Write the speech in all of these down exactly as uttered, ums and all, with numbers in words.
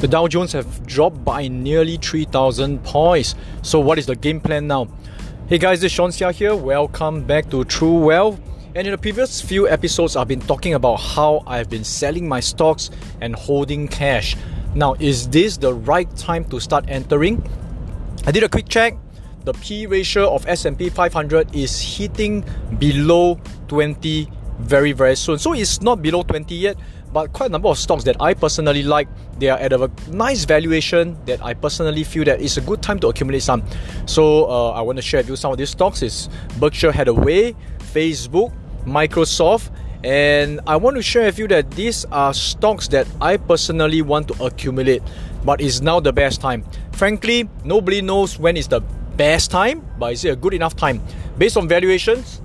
The Dow Jones have dropped by nearly three thousand points. So what is the game plan now? Hey guys, this is Sean Xia here. Welcome back to True Wealth. And in the previous few episodes, I've been talking about how I've been selling my stocks and holding cash. Now, is this the right time to start entering? I did a quick check. The P ratio of S and P five hundred is hitting below twenty very, very soon. So it's not below twenty yet, but quite a number of stocks that I personally like, they are at a nice valuation that I personally feel that it's a good time to accumulate some. So uh, I want to share with you some of these stocks. It's Berkshire Hathaway, Facebook, Microsoft, and I want to share with you that these are stocks that I personally want to accumulate, but it's now the best time. Frankly, nobody knows when is the best time, but is it a good enough time? Based on valuations,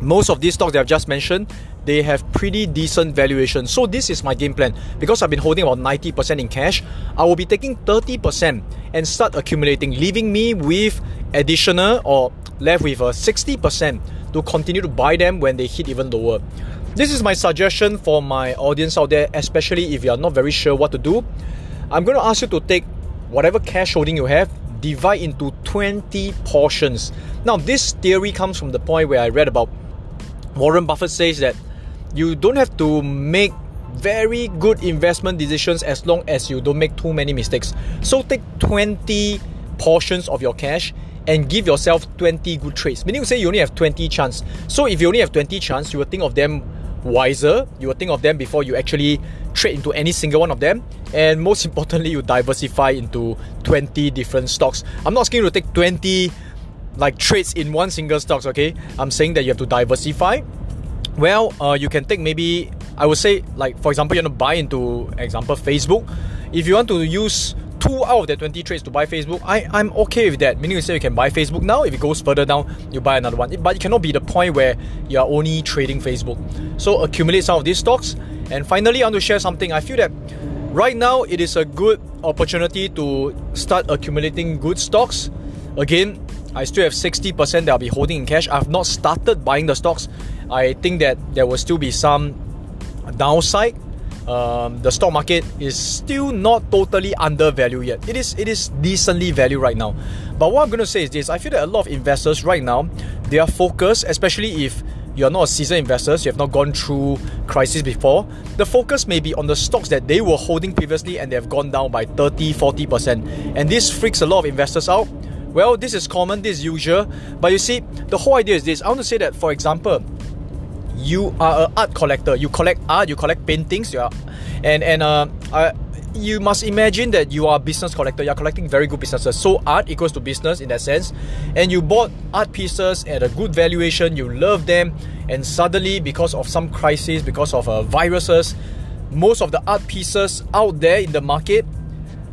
most of these stocks that I've just mentioned, they have pretty decent valuation. So this is my game plan. Because I've been holding about ninety percent in cash, I will be taking thirty percent and start accumulating, leaving me with additional or left with a sixty percent to continue to buy them when they hit even lower. This is my suggestion for my audience out there, especially if you are not very sure what to do. I'm going to ask you to take whatever cash holding you have, divide into twenty portions. Now, this theory comes from the point where I read about Warren Buffett says that you don't have to make very good investment decisions as long as you don't make too many mistakes. So take twenty portions of your cash and give yourself twenty good trades. Meaning to say you only have twenty chance. So if you only have twenty chance, you will think of them wiser. You will think of them before you actually trade into any single one of them. And most importantly, you diversify into twenty different stocks. I'm not asking you to take twenty like trades in one single stocks, okay? I'm saying that you have to diversify. Well, uh, you can take maybe, I would say, like for example, you want to buy into, example, Facebook. If you want to use two out of the twenty trades to buy Facebook, I, I'm okay with that. Meaning you say you can buy Facebook now. If it goes further down, you buy another one. But it cannot be the point where you are only trading Facebook. So accumulate some of these stocks. And finally, I want to share something. I feel that right now, it is a good opportunity to start accumulating good stocks. Again, I still have sixty percent that I'll be holding in cash. I've not started buying the stocks. I think that there will still be some downside. Um, the stock market is still not totally undervalued yet. It is, it is decently valued right now. But what I'm going to say is this. I feel that a lot of investors right now, they are focused, especially if you are not a seasoned investor, so you have not gone through crisis before. The focus may be on the stocks that they were holding previously and they have gone down by thirty to forty percent. And this freaks a lot of investors out. Well, this is common, this is usual. But you see, the whole idea is this. I want to say that, for example, you are an art collector. You collect art, you collect paintings. You are, and and uh, uh, you must imagine that you are a business collector. You are collecting very good businesses. So art equals to business in that sense. And you bought art pieces at a good valuation. You love them. And suddenly, because of some crisis, because of uh, viruses, most of the art pieces out there in the market,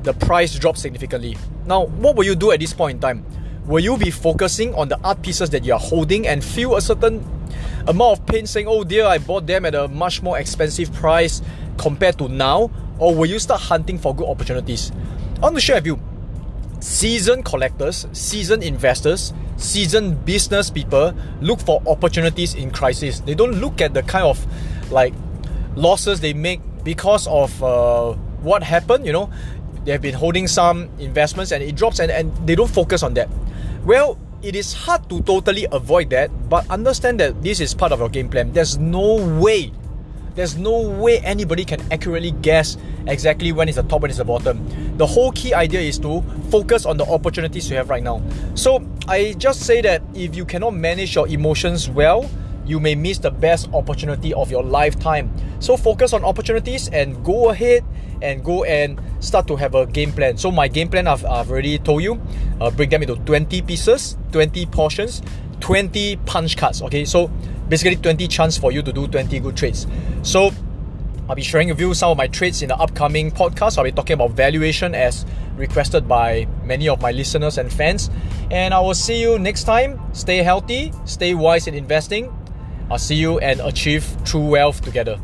the price dropped significantly. Now, what will you do at this point in time? Will you be focusing on the art pieces that you are holding and feel a certain amount of pain saying, oh dear, I bought them at a much more expensive price compared to now? Or will you start hunting for good opportunities? I want to share with you, seasoned collectors, seasoned investors, seasoned business people look for opportunities in crisis. They don't look at the kind of like losses they make because of uh, what happened, you know. They have been holding some investments and it drops and, and they don't focus on that. Well, it is hard to totally avoid that, but understand that this is part of your game plan. There's no way, there's no way anybody can accurately guess exactly when is the top and is the bottom. The whole key idea is to focus on the opportunities you have right now. So I just say that if you cannot manage your emotions well, you may miss the best opportunity of your lifetime. So focus on opportunities and go ahead and go and start to have a game plan. So my game plan, I've, I've already told you, uh, break them into twenty pieces, twenty portions, twenty punch cards. Okay, so basically twenty chance for you to do twenty good trades. So I'll be sharing with you some of my trades in the upcoming podcast. I'll be talking about valuation as requested by many of my listeners and fans. And I will see you next time. Stay healthy, stay wise in investing. I'll see you and achieve true wealth together.